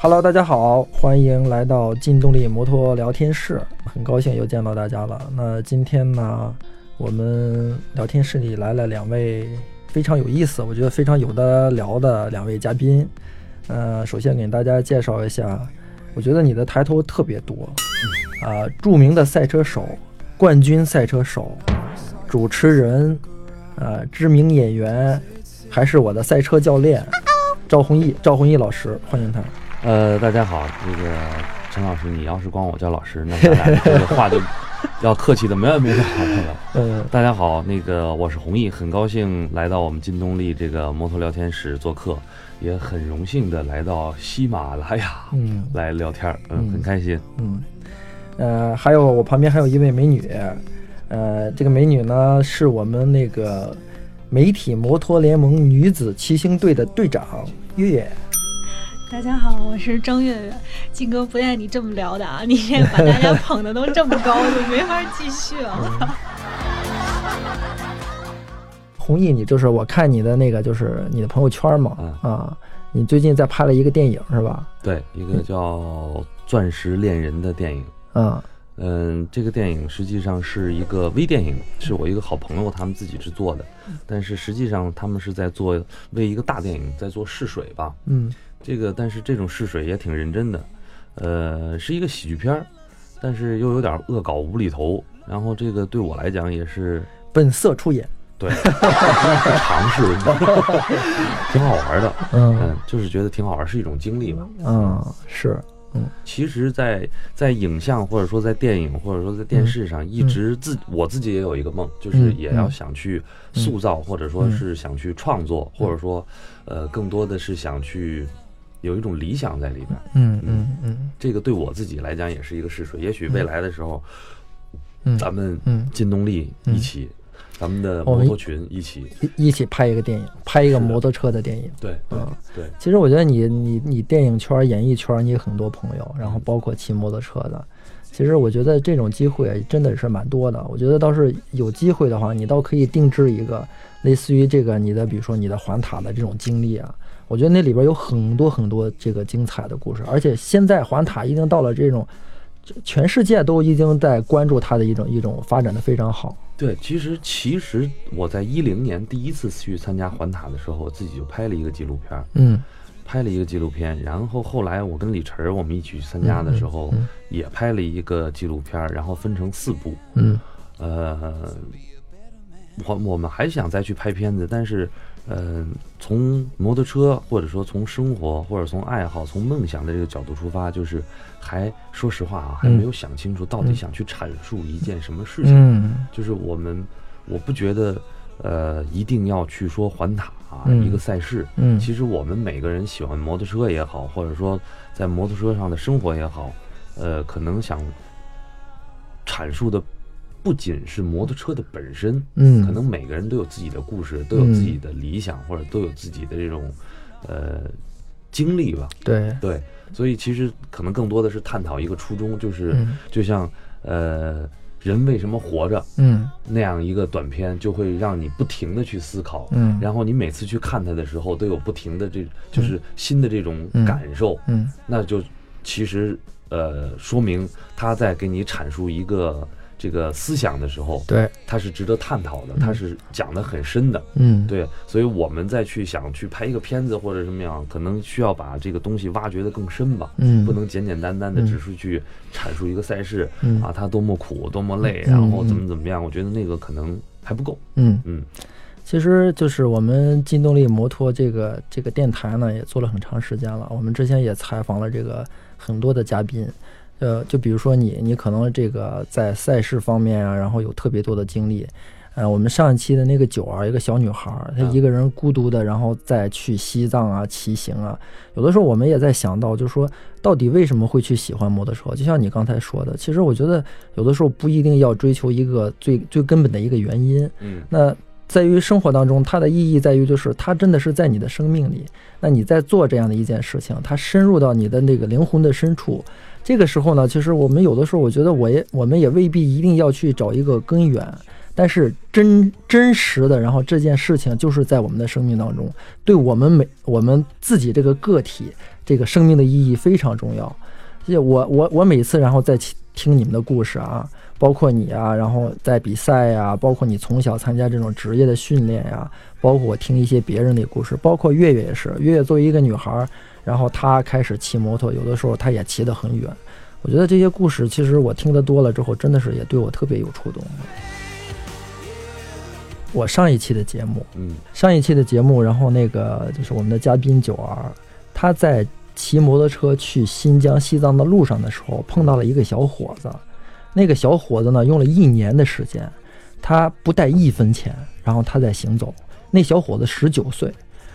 Hello， 大家好，欢迎来到劲动力摩托聊天室，很高兴又见到大家了。那今天呢，我们聊天室里来了两位非常有意思，我觉得非常有的聊的两位嘉宾。首先给大家介绍一下，我觉得你的抬头特别多，著名的赛车手、冠军赛车手、主持人、知名演员，还是我的赛车教练赵弘毅老师，欢迎他。大家好，这个陈老师，你要是光我叫老师，那咱俩这个话就要客气的没完没了了。大家好，那个我是弘毅，很高兴来到我们劲动力这个摩托聊天室做客，也很荣幸的来到喜马拉雅来聊天，很开心。还有我旁边还有一位美女，这个美女呢是我们那个媒体摩托联盟女子骑行队的队长月月。大家好，我是张月月。金哥不带你这么聊的啊，你这把大家捧的都这么高，就没法继续了。弘毅，你就是我看你的那个，就是你的朋友圈嘛，你最近在拍了一个电影是吧？对，一个叫《钻石恋人》的电影。这个电影实际上是一个微电影，是我一个好朋友他们自己制作的，但是实际上他们是在做为一个大电影在做试水吧。这个但是这种试水也挺认真的，是一个喜剧片，但是又有点恶搞无厘头，然后这个对我来讲也是本色出演，对，尝试挺好玩的。就是觉得挺好玩，是一种经历吧。是。其实在影像或者说在电影或者说在电视上，一直我自己也有一个梦，就是也要想去塑造，或者说是想去创作，或者说更多的是想去有一种理想在里边。这个对我自己来讲也是一个试水，也许未来的时候，咱们劲动力一起，咱们的摩托群一起拍一个电影，拍一个摩托车的电影。对。其实我觉得你电影圈、演艺圈，你有很多朋友，然后包括骑摩托车的。其实我觉得这种机会真的是蛮多的。我觉得倒是有机会的话，你倒可以定制一个类似于这个你的，比如说你的环塔的这种经历啊。我觉得那里边有很多很多这个精彩的故事，而且现在环塔已经到了这种。全世界都已经在关注它的一种发展的非常好。对，其实我在2010年第一次去参加环塔的时候，我自己就拍了一个纪录片，然后后来我跟李晨我们一起去参加的时候，也拍了一个纪录片，然后分成4部。我们还想再去拍片子，但是从摩托车或者说从生活或者从爱好从梦想的这个角度出发，就是还说实话还没有想清楚到底想去阐述一件什么事情。就是我不觉得一定要去说环塔一个赛事。其实我们每个人喜欢摩托车也好，或者说在摩托车上的生活也好，可能想阐述的不仅是摩托车的本身，可能每个人都有自己的故事，都有自己的理想，或者都有自己的这种经历吧。对，所以其实可能更多的是探讨一个初衷，就是就像人为什么活着那样一个短片，就会让你不停的去思考，然后你每次去看它的时候都有不停的就是新的这种感受，那就其实说明他在给你阐述一个这个思想的时候，对，它是值得探讨的，它是讲得很深的。对，所以我们再去想去拍一个片子或者什么样，可能需要把这个东西挖掘得更深吧。不能简简单单的只是去阐述一个赛事，它多么苦多么累，然后怎么样，我觉得那个可能还不够。其实就是我们劲动力摩托这个电台呢，也做了很长时间了，我们之前也采访了这个很多的嘉宾。就比如说你可能这个在赛事方面啊，然后有特别多的经历。我们上一期的那个9儿，一个小女孩，她一个人孤独的，然后再去西藏啊骑行啊。有的时候我们也在想到，就是说到底为什么会去喜欢摩托车？就像你刚才说的，其实我觉得有的时候不一定要追求一个最根本的一个原因。那在于生活当中，它的意义在于就是它真的是在你的生命里，那你在做这样的一件事情，它深入到你的那个灵魂的深处。这个时候呢，其实我们有的时候我觉得我们也未必一定要去找一个根源，但是真实的，然后这件事情就是在我们的生命当中，对我们自己这个个体这个生命的意义非常重要。我每次然后在听你们的故事啊，包括你啊，然后在比赛啊，包括你从小参加这种职业的训练啊，包括我听一些别人的故事，包括月月也是，月月作为一个女孩，然后她开始骑摩托，有的时候她也骑得很远。我觉得这些故事其实我听得多了之后，真的是也对我特别有触动。我上一期的节目，然后那个就是我们的嘉宾九儿，他在骑摩托车去新疆西藏的路上的时候碰到了一个小伙子。那个小伙子呢，用了1年的时间，他不带1分钱，然后他在行走。那小伙子19岁。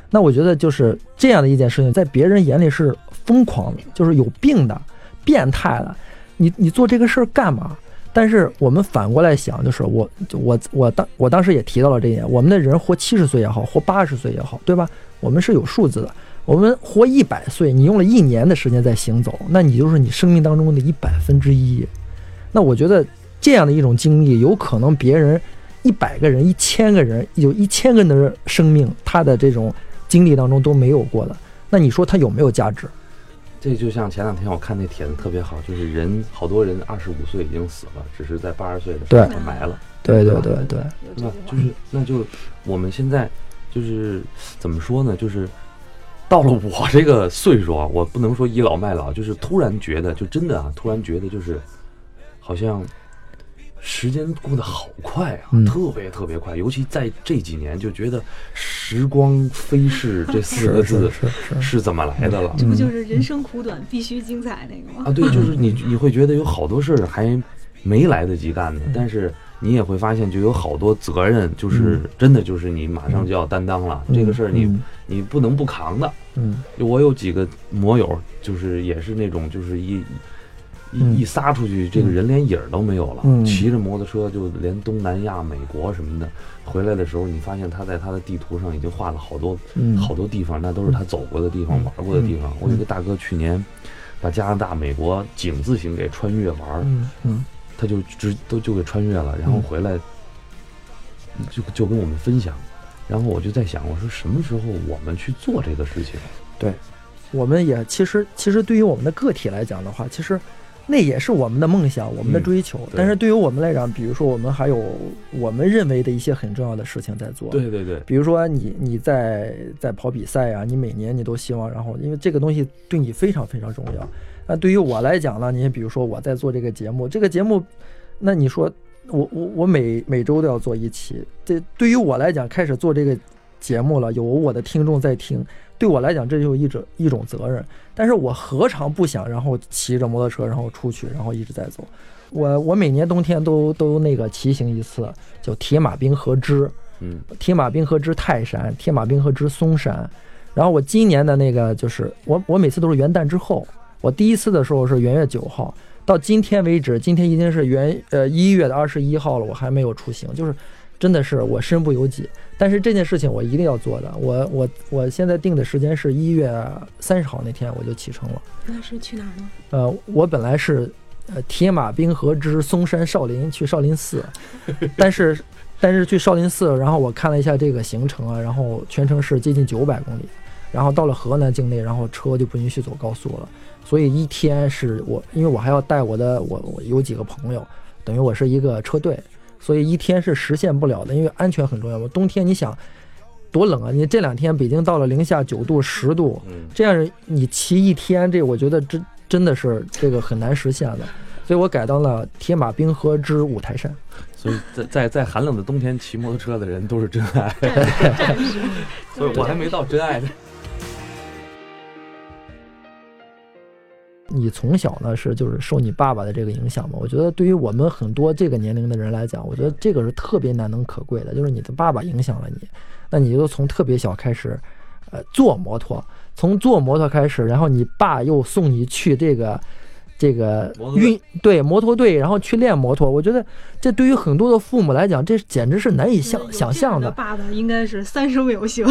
那我觉得就是这样的一件事情，在别人眼里是疯狂的，就是有病的，变态了，你做这个事儿干嘛？但是我们反过来想，就是我当时也提到了这一点，我们的人活70岁也好，活80岁也好，对吧？我们是有数字的，我们活100岁，你用了1年的时间在行走，那你就是你生命当中的1/100。那我觉得这样的一种经历，有可能别人100个人、1000个人，有1000个人的生命，他的这种经历当中都没有过的，那你说他有没有价值？这就像前两天我看那帖子特别好，就是人好多人25岁已经死了，只是在80岁的时候埋了。对，对吧？那就我们现在就是怎么说呢？就是到了我这个岁数啊，我不能说倚老卖老，就是突然觉得，就真的啊，突然觉得就是好像时间过得好快啊，特别特别快，尤其在这几年，就觉得时光飞逝这4个字是怎么来的了？这不就是人生苦短，必须精彩那个吗？啊，对，就是你会觉得有好多事儿还没来得及干呢，但是你也会发现，就有好多责任，就是真的就是你马上就要担当了，这个事儿你不能不扛的。我有几个摩友，就是也是那种就是一撒出去，这个人连影儿都没有了，骑着摩托车就连东南亚、美国什么的，回来的时候你发现他在他的地图上已经画了好多好多地方，那都是他走过的地方、玩过的地方。我有个大哥去年把加拿大、美国井字形给穿越玩，他就都给穿越了，然后回来就跟我们分享。然后我就在想，我说什么时候我们去做这个事情？对，我们也其实对于我们的个体来讲的话，其实那也是我们的梦想，我们的追求。但是对于我们来讲，比如说我们还有我们认为的一些很重要的事情在做。对，比如说你在跑比赛啊，你每年你都希望，然后因为这个东西对你非常非常重要。那对于我来讲呢，你比如说我在做这个节目，那你说我每周都要做一期，这对于我来讲开始做这个节目了，有我的听众在听，对我来讲这就是一种责任。但是我何尝不想然后骑着摩托车然后出去然后一直在走。我每年冬天都那个骑行一次，就铁马冰河支，铁马冰河支泰山，铁马冰河支松山。然后我今年的那个就是我每次都是元旦之后，我第一次的时候是元月9号，到今天为止，今天已经是1月21号了，我还没有出行，就是真的是我身不由己，但是这件事情我一定要做的。我现在定的时间是1月30号那天我就启程了。那是去哪儿呢？我本来是铁马冰河之松山少林，去少林寺，但是去少林寺，然后我看了一下这个行程啊，然后全程是接近900公里，然后到了河南境内，然后车就不允许走高速了，所以一天是因为我还要带我有几个朋友，等于我是一个车队。所以一天是实现不了的，因为安全很重要嘛。冬天你想多冷啊！你这两天北京到了零下9度、10度，这样你骑一天，这我觉得真的是这个很难实现的。所以我改到了铁马冰河之五台山。所以在寒冷的冬天骑摩托车的人都是真爱。所以我还没到真爱呢。你从小呢就是受你爸爸的这个影响嘛？我觉得对于我们很多这个年龄的人来讲，我觉得这个是特别难能可贵的，就是你的爸爸影响了你，那你就从特别小开始，坐摩托，从坐摩托开始，然后你爸又送你去这个摩托队，然后去练摩托。我觉得这对于很多的父母来讲，这简直是难以想象的。爸爸应该是30秒行。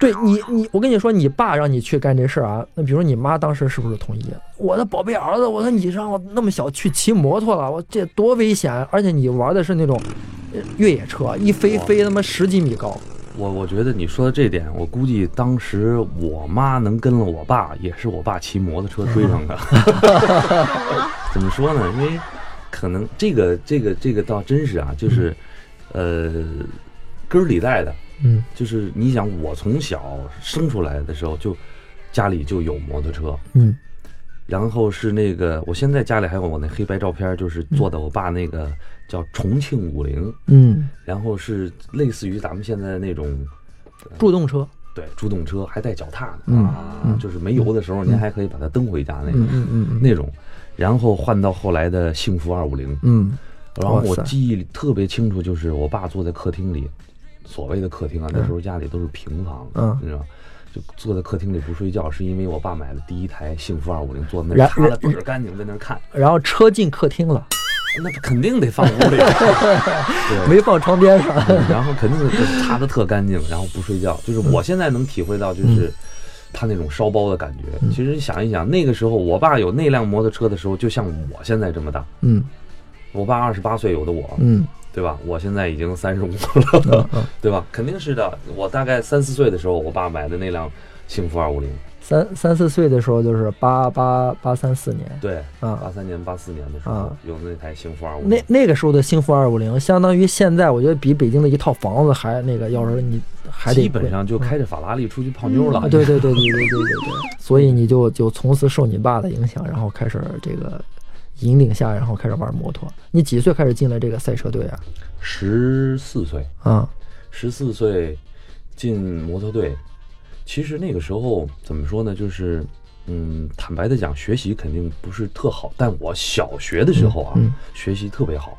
对你，我跟你说，你爸让你去干这事儿啊，那比如说你妈当时是不是同意？我的宝贝儿子，我说你让我那么小去骑摩托了，我这多危险！而且你玩的是那种越野车，一飞飞他妈10几米高。我觉得你说的这点，我估计当时我妈能跟了我爸，也是我爸骑摩托车追上的。怎么说呢？因为可能这个倒真是啊，就是根儿里带的，嗯，就是你想我从小生出来的时候就家里就有摩托车，嗯，然后是那个我现在家里还有我那黑白照片，就是做的我爸那个。叫重庆50，嗯，然后是类似于咱们现在那种助动车，对，助动车还带脚踏的，嗯，啊，就是没油的时候您还可以把它蹬回家那种，那种，然后换到后来的幸福250，嗯，然后我记忆特别清楚，就是我爸坐在客厅里，所谓的客厅啊，那时候家里都是平房，嗯，你知道。就坐在客厅里不睡觉，是因为我爸买了第一台幸福250，坐在那擦的倍儿干净，在那看，然后车进客厅了。那肯定得放屋里，没放窗边上。然后肯定是擦得特干净，然后不睡觉。就是我现在能体会到，就是他那种烧包的感觉。其实想一想，那个时候我爸有那辆摩托车的时候，就像我现在这么大。嗯，我爸28岁有的我，嗯，对吧？我现在已经35了，对吧？肯定是的。我大概3、4岁的时候，我爸买的那辆幸福250。三四岁的时候就是83、84年，对，啊，83年、84年的时候，啊，有那台幸福250。那个时候的幸福250，相当于现在我觉得比北京的一套房子还那个，要是你还得基本上就开着法拉利出去泡妞了。嗯，对。所以你就从此受你爸的影响，然后开始这个引领下，然后开始玩摩托。你几岁开始进了这个赛车队啊？14岁啊，14岁进摩托队。其实那个时候怎么说呢，就是坦白的讲，学习肯定不是特好，但我小学的时候啊，学习特别好，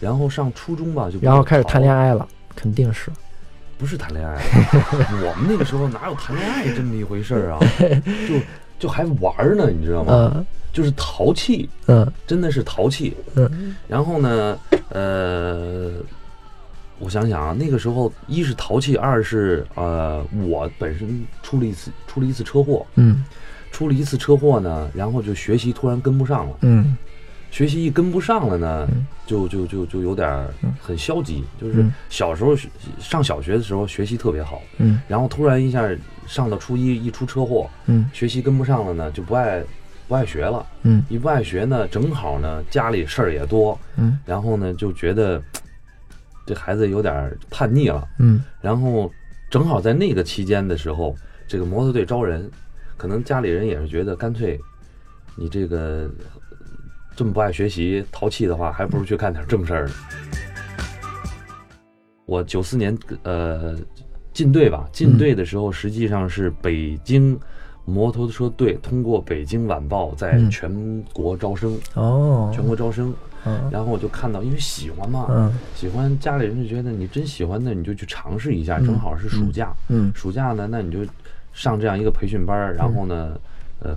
然后上初中吧，就然后开始谈恋爱了，肯定是不是谈恋爱我们那个时候哪有谈恋爱这么一回事儿啊，就还玩呢，你知道吗，就是淘气，真的是淘气，然后呢我想想啊，那个时候一是淘气，二是我本身出了一次车祸，呢，然后就学习突然跟不上了，学习一跟不上了呢，就有点很消极，就是小时候上小学的时候学习特别好，然后突然一下上到初一，一出车祸，学习跟不上了呢，就不爱学了，一不爱学呢，正好呢家里事儿也多，然后呢就觉得。这孩子有点叛逆了，然后正好在那个期间的时候，这个摩托队招人，可能家里人也是觉得干脆你这个这么不爱学习淘气的话，还不如去干点正事儿呢。我94年进队吧，进队的时候实际上是北京摩托车队通过北京晚报在全国招生，全国招生，然后我就看到，因为喜欢嘛，喜欢，家里人就觉得你真喜欢的，你就去尝试一下，正好是暑假，暑假呢，那你就上这样一个培训班，然后呢，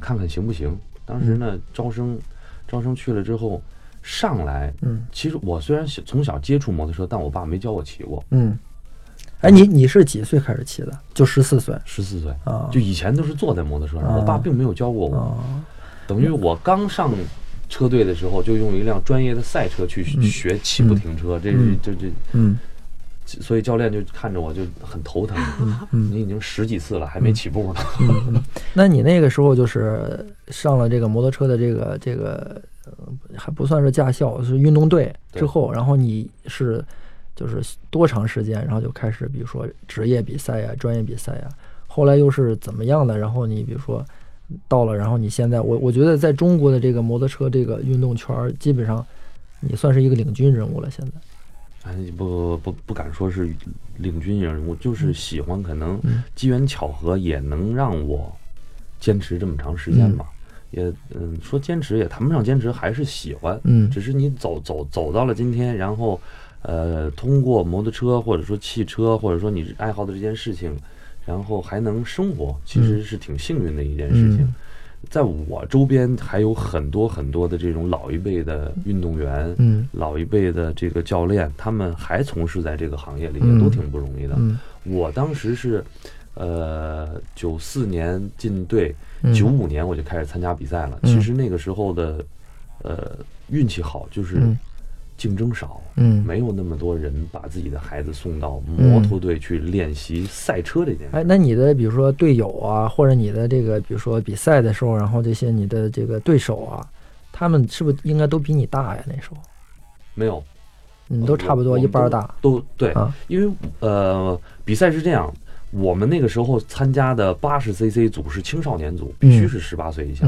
看看行不行。当时呢，招生去了之后上来，其实我虽然从小接触摩托车，但我爸没教我骑过，哎，你是几岁开始骑的？就14岁。14岁啊，就以前都是坐在摩托车上，我爸并没有教过我，等于我刚上车队的时候就用一辆专业的赛车去学起步停车，所以教练就看着我就很头疼，你已经10几次了还没起步呢。那你那个时候就是上了这个摩托车的这个还不算是驾校，是运动队之后，然后你是。就是多长时间，然后就开始，比如说职业比赛呀、专业比赛呀，后来又是怎么样的？然后你比如说到了，然后你现在，我觉得在中国的这个摩托车这个运动圈，基本上你算是一个领军人物了。现在，哎，不敢说是领军人物，就是喜欢，可能机缘巧合也能让我坚持这么长时间吧。也说坚持也谈不上坚持，还是喜欢，只是你走到了今天，然后。通过摩托车或者说汽车或者说你爱好的这件事情，然后还能生活，其实是挺幸运的一件事情。在我周边还有很多很多的这种老一辈的运动员，老一辈的这个教练，他们还从事在这个行业里，也都挺不容易的。我当时是94年进队，95年我就开始参加比赛了。其实那个时候的运气好，就是竞争少，嗯，没有那么多人把自己的孩子送到摩托队去练习赛车这件事。哎，那你的比如说队友啊，或者你的这个比如说比赛的时候，然后这些你的这个对手啊，他们是不是应该都比你大呀？那时候没有，你都差不多一般大，都对、啊，因为比赛是这样。我们那个时候参加的80cc 组是青少年组，必须是18岁以下。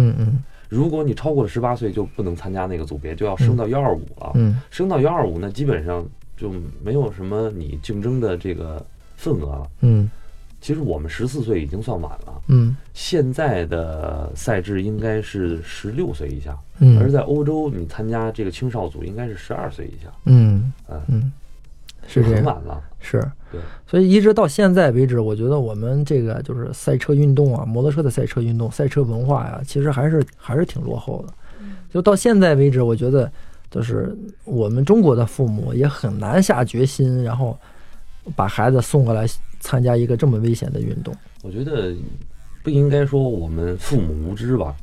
如果你超过了18岁，就不能参加那个组别，就要升到125了。升到125呢，基本上就没有什么你竞争的这个份额了。其实我们14岁已经算晚了。现在的赛制应该是16岁以下。而在欧洲，你参加这个青少组应该是12岁以下。是很晚了，是，对，所以一直到现在为止，我觉得我们这个就是赛车运动啊，摩托车的赛车运动、赛车文化呀、啊，其实还是挺落后的。就到现在为止，我觉得就是我们中国的父母也很难下决心，然后把孩子送过来参加一个这么危险的运动。我觉得不应该说我们父母无知吧，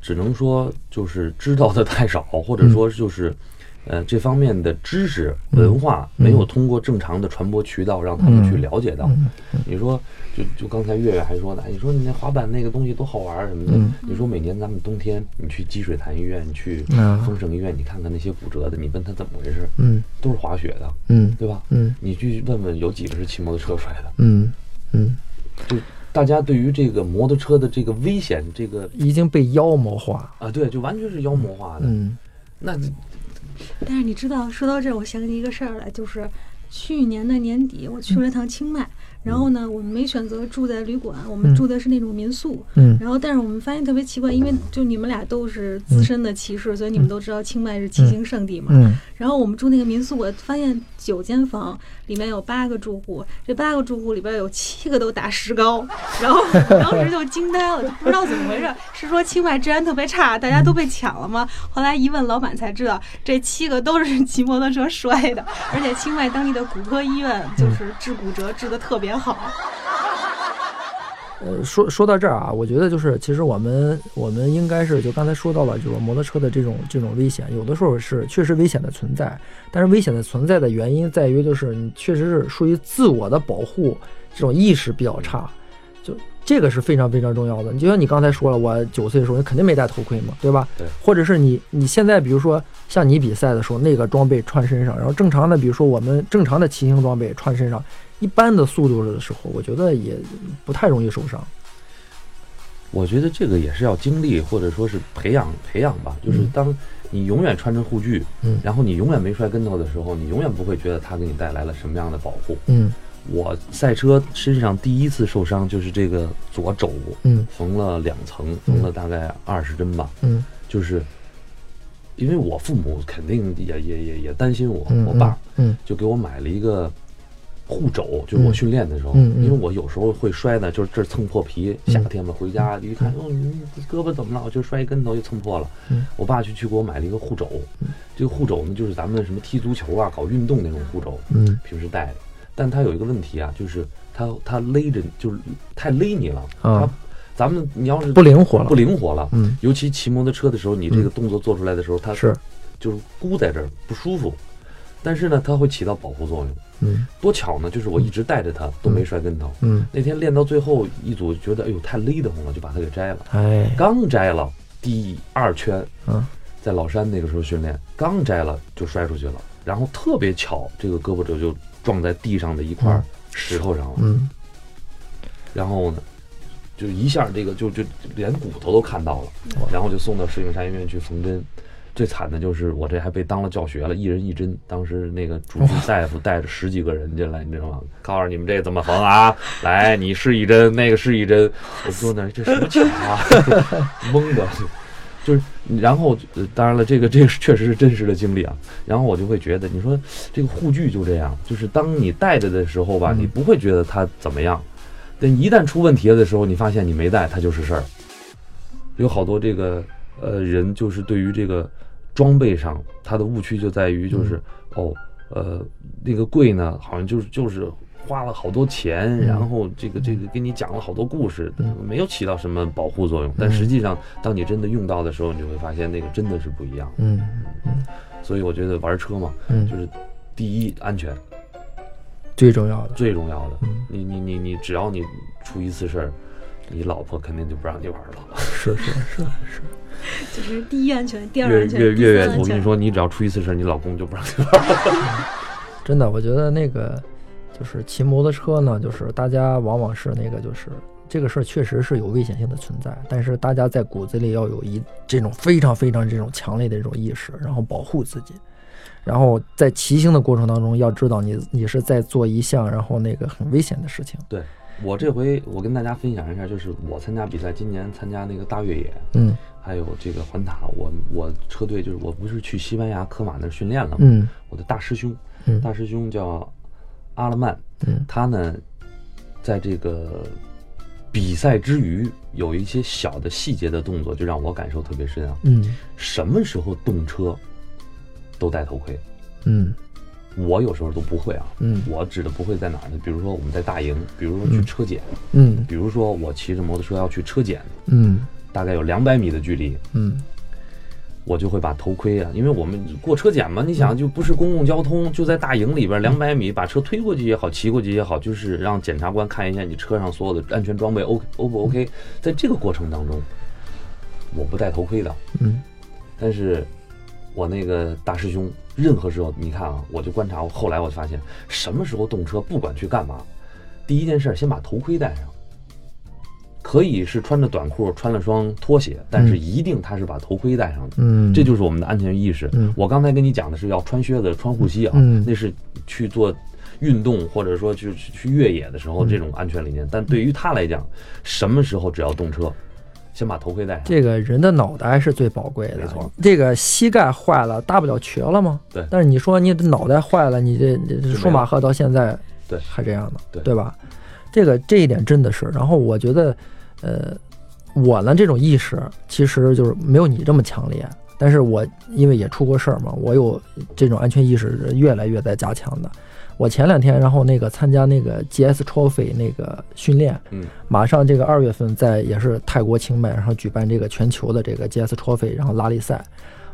只能说就是知道的太少，或者说就是。这方面的知识文化没有通过正常的传播渠道让他们去了解到。你说，就刚才月月还说呢，你说你那滑板那个东西多好玩什么的。你说每年咱们冬天，你去积水潭医院，你去丰盛医院，你看看那些骨折的，你问他怎么回事，都是滑雪的，对吧？你去问问有几个是骑摩托车摔的？就大家对于这个摩托车的这个危险，这个已经被妖魔化啊，对，就完全是妖魔化的。那。但是你知道，说到这我想起一个事儿来，就是去年的年底我去了趟清迈，然后呢我们没选择住在旅馆，我们住的是那种民宿，然后但是我们发现特别奇怪，因为就你们俩都是资深的骑士，所以你们都知道清迈是骑行圣地嘛，然后我们住那个民宿，我发现9间房里面有8个住户，这8个住户里边有7个都打石膏，然后当时就惊呆了，就不知道怎么回事，是说清迈治安特别差，大家都被抢了吗？后来一问老板才知道，这7个都是骑摩托车摔的，而且清迈当地的骨科医院就是治骨折治得特别好。说到这儿啊，我觉得就是其实我们应该是就刚才说到了，就是摩托车的这种危险，有的时候是确实危险的存在，但是危险的存在的原因在于就是你确实是属于自我的保护这种意识比较差，就这个是非常非常重要的。就像你刚才说了，我9岁的时候你肯定没戴头盔嘛，对吧？对。或者是你现在比如说像你比赛的时候那个装备穿身上，然后正常的比如说我们正常的骑行装备穿身上，一般的速度的时候，我觉得也不太容易受伤。我觉得这个也是要经历或者说是培养吧，就是当你永远穿着护具，然后你永远没摔跟头的时候，你永远不会觉得它给你带来了什么样的保护。我赛车身上第一次受伤就是这个左肘，缝了2层，缝了大概20针吧。就是因为我父母肯定也担心我，我爸就给我买了一个护肘，就是我训练的时候，因为我有时候会摔的，就是这蹭破皮，夏天嘛，回家一看，你胳膊怎么了？我就摔一跟头就蹭破了。我爸去给我买了一个护肘，这个护肘呢就是咱们什么踢足球啊、搞运动那种护肘，平时戴的。但它有一个问题啊，就是它勒着，就是太勒你了。咱们你要是不灵活了，尤其骑摩托车的时候，你这个动作做出来的时候，它是就是箍在这儿不舒服。但是呢，它会起到保护作用。多巧呢，就是我一直带着它，都没摔跟头。那天练到最后一组，觉得哎呦太勒得慌了，就把它给摘了。刚摘了第2圈，在老山那个时候训练，刚摘了就摔出去了，然后特别巧，这个胳膊肘就撞在地上的一块石头上了，然后呢，就一下这个就连骨头都看到了，然后就送到石景山医院去缝针。最惨的就是我这还被当了教学了，1人1针。当时那个主治大夫带着10几个人进来，你知道吗？告诉你们这怎么缝啊？来，你是1针，那个是1针。我说呢，这什么情况啊？懵的，就是。然后，当然了，这个确实是真实的经历啊。然后我就会觉得，你说这个护具就这样，就是当你戴着的时候吧，你不会觉得它怎么样，但一旦出问题了的时候，你发现你没戴，它就是事儿。有好多这个人就是对于这个装备上，它的误区就在于就是那个贵呢，好像就是花了好多钱，然后这个给你讲了好多故事，没有起到什么保护作用。但实际上，当你真的用到的时候，你就会发现那个真的是不一样。所以我觉得玩车嘛，就是第一安全，最重要的，最重要的。你只要你出一次事儿，你老婆肯定就不让你玩了。是。就是第一安全，第二安全，月，我跟你说，你只要出一次事，你老公就不让你玩了。真的，我觉得那个就是骑摩托车呢，就是大家往往是那个，就是这个事儿确实是有危险性的存在，但是大家在骨子里要有这种非常非常这种强烈的这种意识，然后保护自己。然后在骑行的过程当中，要知道你是在做一项然后那个很危险的事情。对。我这回我跟大家分享一下，就是我参加比赛，今年参加那个大越野，还有这个环塔，我车队就是我不是去西班牙科马那训练了吗？我的大师兄叫阿勒曼，他呢在这个比赛之余有一些小的细节的动作，就让我感受特别深啊。什么时候动车都戴头盔，我有时候都不会啊，我指的不会在哪儿呢？比如说我们在大营，比如说去车检，比如说我骑着摩托车要去车检，大概有200米的距离，我就会把头盔啊，因为我们过车检嘛，你想就不是公共交通，就在大营里边200米，把车推过去也好，骑过去也好，就是让检察官看一下你车上所有的安全装备 O 不 OK，在这个过程当中，我不戴头盔的，但是我那个大师兄。任何时候你看啊，我就观察，后来我就发现什么时候动车不管去干嘛，第一件事先把头盔戴上，可以是穿着短裤穿了双拖鞋，但是一定他是把头盔戴上的，这就是我们的安全意识。我刚才跟你讲的是要穿靴子穿护膝啊，那是去做运动或者说去越野的时候这种安全理念，但对于他来讲，什么时候只要动车先把头盔戴上。这个人的脑袋是最宝贵的，没错。这个膝盖坏了，大不了瘸了吗？对。但是你说你的脑袋坏了，你这舒马赫到现在对还这样呢，对吧？这一点真的是。然后我觉得，我呢这种意识其实就是没有你这么强烈，但是我因为也出过事儿嘛，我有这种安全意识越来越在加强的。我前2天，然后那个参加那个 GS Trophy 那个训练，马上这个2月份在也是泰国清迈，然后举办这个全球的这个 GS Trophy， 然后拉力赛。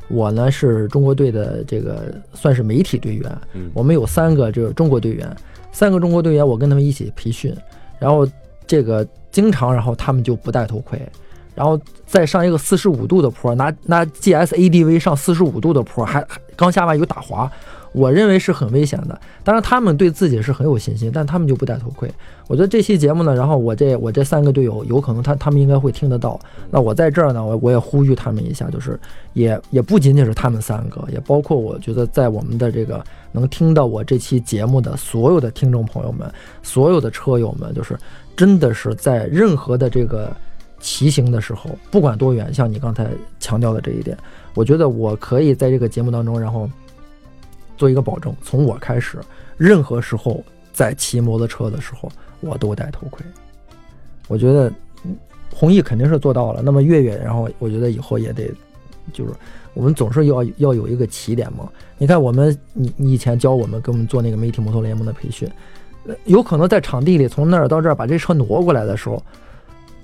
我呢是中国队的这个算是媒体队员，我们有3个这个中国队员，3个中国队员我跟他们一起培训，然后这个经常然后他们就不戴头盔。然后再上一个45度的坡，拿 GSADV 上45度的坡，还刚下完一个打滑，我认为是很危险的。当然他们对自己是很有信心，但他们就不戴头盔。我觉得这期节目呢，然后我这3个队友有可能他们应该会听得到。那我在这儿呢，我也呼吁他们一下，就是也不仅仅是他们3个，也包括我觉得在我们的这个能听到我这期节目的所有的听众朋友们，所有的车友们，就是真的是在任何的这个骑行的时候，不管多远，像你刚才强调的这一点，我觉得我可以在这个节目当中，然后做一个保证，从我开始，任何时候在骑摩托车的时候，我都戴头盔。我觉得弘毅肯定是做到了。那么越野，然后我觉得以后也得，就是我们总是要有一个起点嘛。你看我们，你以前教我们，给我们做那个媒体摩托联盟的培训，有可能在场地里从那儿到这儿把这车挪过来的时候。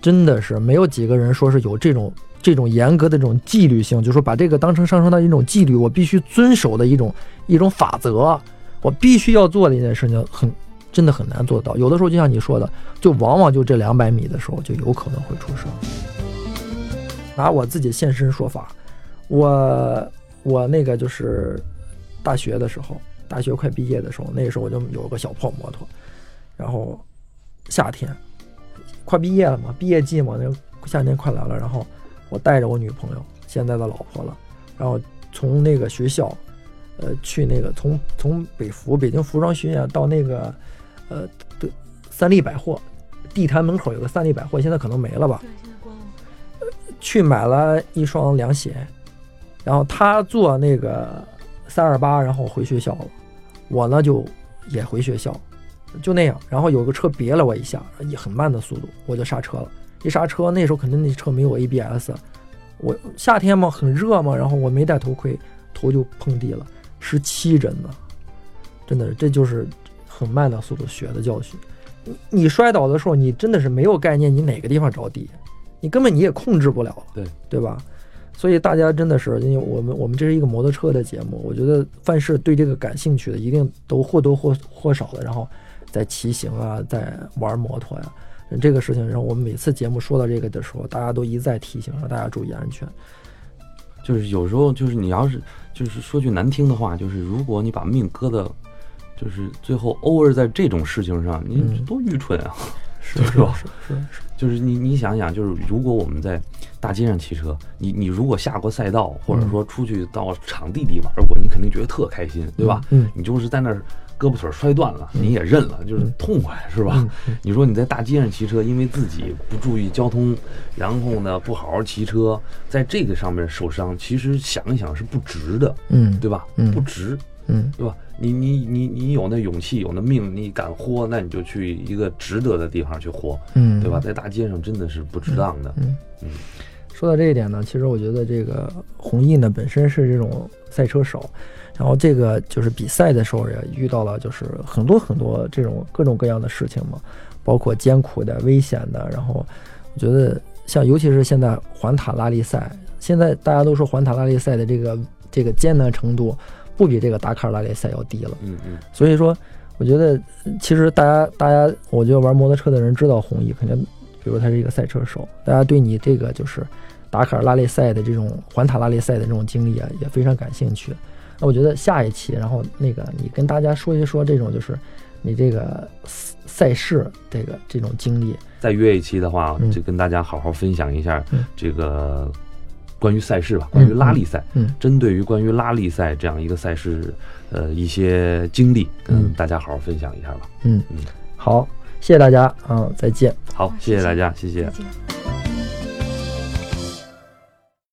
真的是没有几个人说是有这种严格的这种纪律性，就是说把这个当成上升到一种纪律，我必须遵守的一种法则，我必须要做的一件事情，真的很难做到。有的时候就像你说的，就往往就这200米的时候就有可能会出事。拿我自己现身说法，我那个就是大学快毕业的时候，那时候我就有个小破摩托，然后夏天。快毕业了嘛，毕业季嘛，那夏天快来了。然后我带着我女朋友，现在的老婆了，然后从那个学校，去那个从北京服装学院到那个，三立百货，地坛门口有个三立百货，现在可能没了吧？对，现在关了。去买了一双凉鞋，然后她坐那个328，然后回学校了，我呢就也回学校。就那样，然后有个车别了我一下，以很慢的速度，我就刹车了。一刹车，那时候肯定那车没有 ABS， 我夏天嘛，很热嘛，然后我没戴头盔，头就碰地了，17针呢，真的，这就是很慢的速度学的教训。你摔倒的时候，你真的是没有概念，你哪个地方着地，你根本也控制不了了，对吧？所以大家真的是，因为我们这是一个摩托车的节目，我觉得凡是对这个感兴趣的，一定都或多或少的，然后在骑行啊，在玩摩托呀、啊，这个事情，然后我们每次节目说到这个的时候，大家都一再提醒让大家注意安全。就是有时候，就是你要是就是说句难听的话，就是如果你把命搁的，就是最后偶尔在这种事情上，你多愚蠢啊！是吧？是，就是你想想，就是如果我们在大街上骑车，你如果下过赛道，或者说出去到场地里玩过，你肯定觉得特开心，对吧？嗯，你就是在那儿胳膊腿摔断了，你也认了，就是痛快，是吧？你说你在大街上骑车，因为自己不注意交通，然后呢不好好骑车，在这个上面受伤，其实想一想是不值的，嗯，对吧？嗯，不值。嗯，对吧？你有那勇气，有那命，你敢豁，那你就去一个值得的地方去豁，嗯，对吧？在大街上真的是不值当的。嗯，说到这一点呢，其实我觉得这个弘毅呢本身是这种赛车手，然后这个就是比赛的时候也遇到了就是很多这种各种各样的事情嘛，包括艰苦的、危险的。然后我觉得像尤其是现在环塔拉力赛，现在大家都说环塔拉力赛的这个艰难程度，不比这个达喀尔拉力赛要低了，嗯，所以说我觉得其实大家，我觉得玩摩托车的人知道弘毅，肯定，比如他是一个赛车手，大家对你这个就是达喀尔拉力赛的这种环塔拉力赛的这种经历啊，也非常感兴趣。那我觉得下一期，然后那个你跟大家说一说这种就是你这个赛事这种经历，再约一期的话，就跟大家好好分享一下这个。关于赛事吧，关于拉力赛，针对于关于拉力赛这样一个赛事，一些经历跟大家好好分享一下吧。好，谢谢大家啊，再见。好，谢谢大家，谢谢。